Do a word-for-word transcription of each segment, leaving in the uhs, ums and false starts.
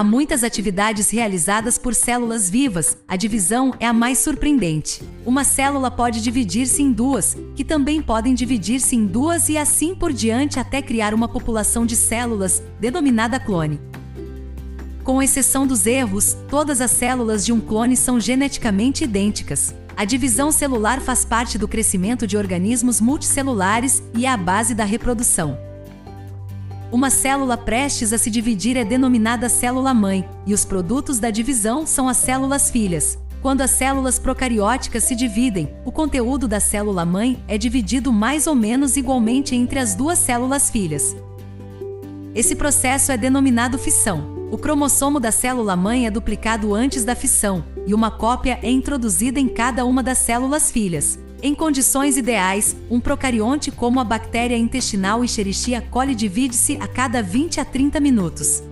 Há muitas atividades realizadas por células vivas, a divisão é a mais surpreendente. Uma célula pode dividir-se em duas, que também podem dividir-se em duas e assim por diante até criar uma população de células, denominada clone. Com exceção dos erros, todas as células de um clone são geneticamente idênticas. A divisão celular faz parte do crescimento de organismos multicelulares e é a base da reprodução. Uma célula prestes a se dividir é denominada célula-mãe, e os produtos da divisão são as células filhas. Quando as células procarióticas se dividem, o conteúdo da célula-mãe é dividido mais ou menos igualmente entre as duas células filhas. Esse processo é denominado fissão. O cromossomo da célula-mãe é duplicado antes da fissão, e uma cópia é introduzida em cada uma das células filhas. Em condições ideais, um procarionte como a bactéria intestinal Escherichia coli divide-se a cada vinte a trinta minutos.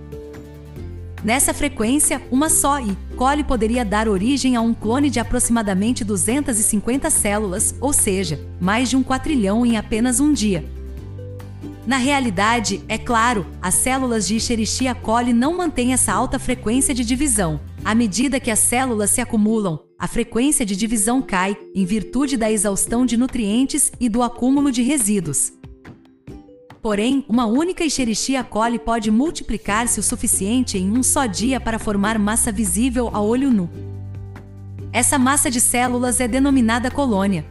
Nessa frequência, uma só E. coli poderia dar origem a um clone de aproximadamente duzentas e cinquenta células, ou seja, mais de um quatrilhão em apenas um dia. Na realidade, é claro, as células de Escherichia coli não mantêm essa alta frequência de divisão. À medida que as células se acumulam, a frequência de divisão cai, em virtude da exaustão de nutrientes e do acúmulo de resíduos. Porém, uma única Escherichia coli pode multiplicar-se o suficiente em um só dia para formar massa visível a olho nu. Essa massa de células é denominada colônia.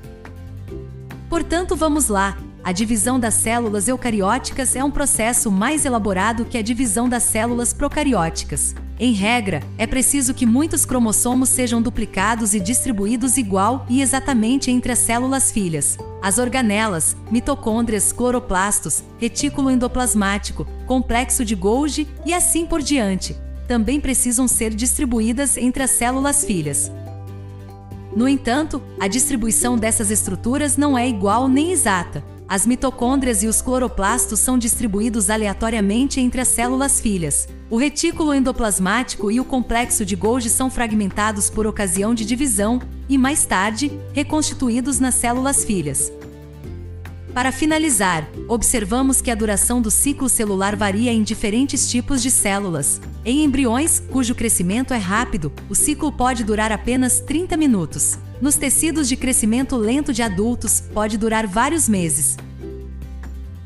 Portanto, vamos lá. A divisão das células eucarióticas é um processo mais elaborado que a divisão das células procarióticas. Em regra, é preciso que muitos cromossomos sejam duplicados e distribuídos igual e exatamente entre as células filhas. As organelas, mitocôndrias, cloroplastos, retículo endoplasmático, complexo de Golgi e assim por diante, também precisam ser distribuídas entre as células filhas. No entanto, a distribuição dessas estruturas não é igual nem exata. As mitocôndrias e os cloroplastos são distribuídos aleatoriamente entre as células filhas. O retículo endoplasmático e o complexo de Golgi são fragmentados por ocasião de divisão e, mais tarde, reconstituídos nas células filhas. Para finalizar, observamos que a duração do ciclo celular varia em diferentes tipos de células. Em embriões, cujo crescimento é rápido, o ciclo pode durar apenas trinta minutos. Nos tecidos de crescimento lento de adultos, pode durar vários meses.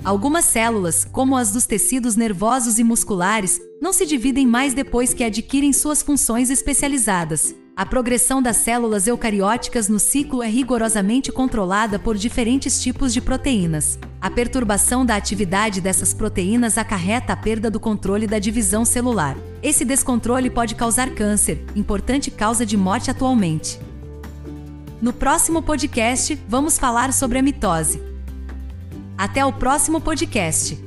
Algumas células, como as dos tecidos nervosos e musculares, não se dividem mais depois que adquirem suas funções especializadas. A progressão das células eucarióticas no ciclo é rigorosamente controlada por diferentes tipos de proteínas. A perturbação da atividade dessas proteínas acarreta a perda do controle da divisão celular. Esse descontrole pode causar câncer, importante causa de morte atualmente. No próximo podcast, vamos falar sobre a mitose. Até o próximo podcast!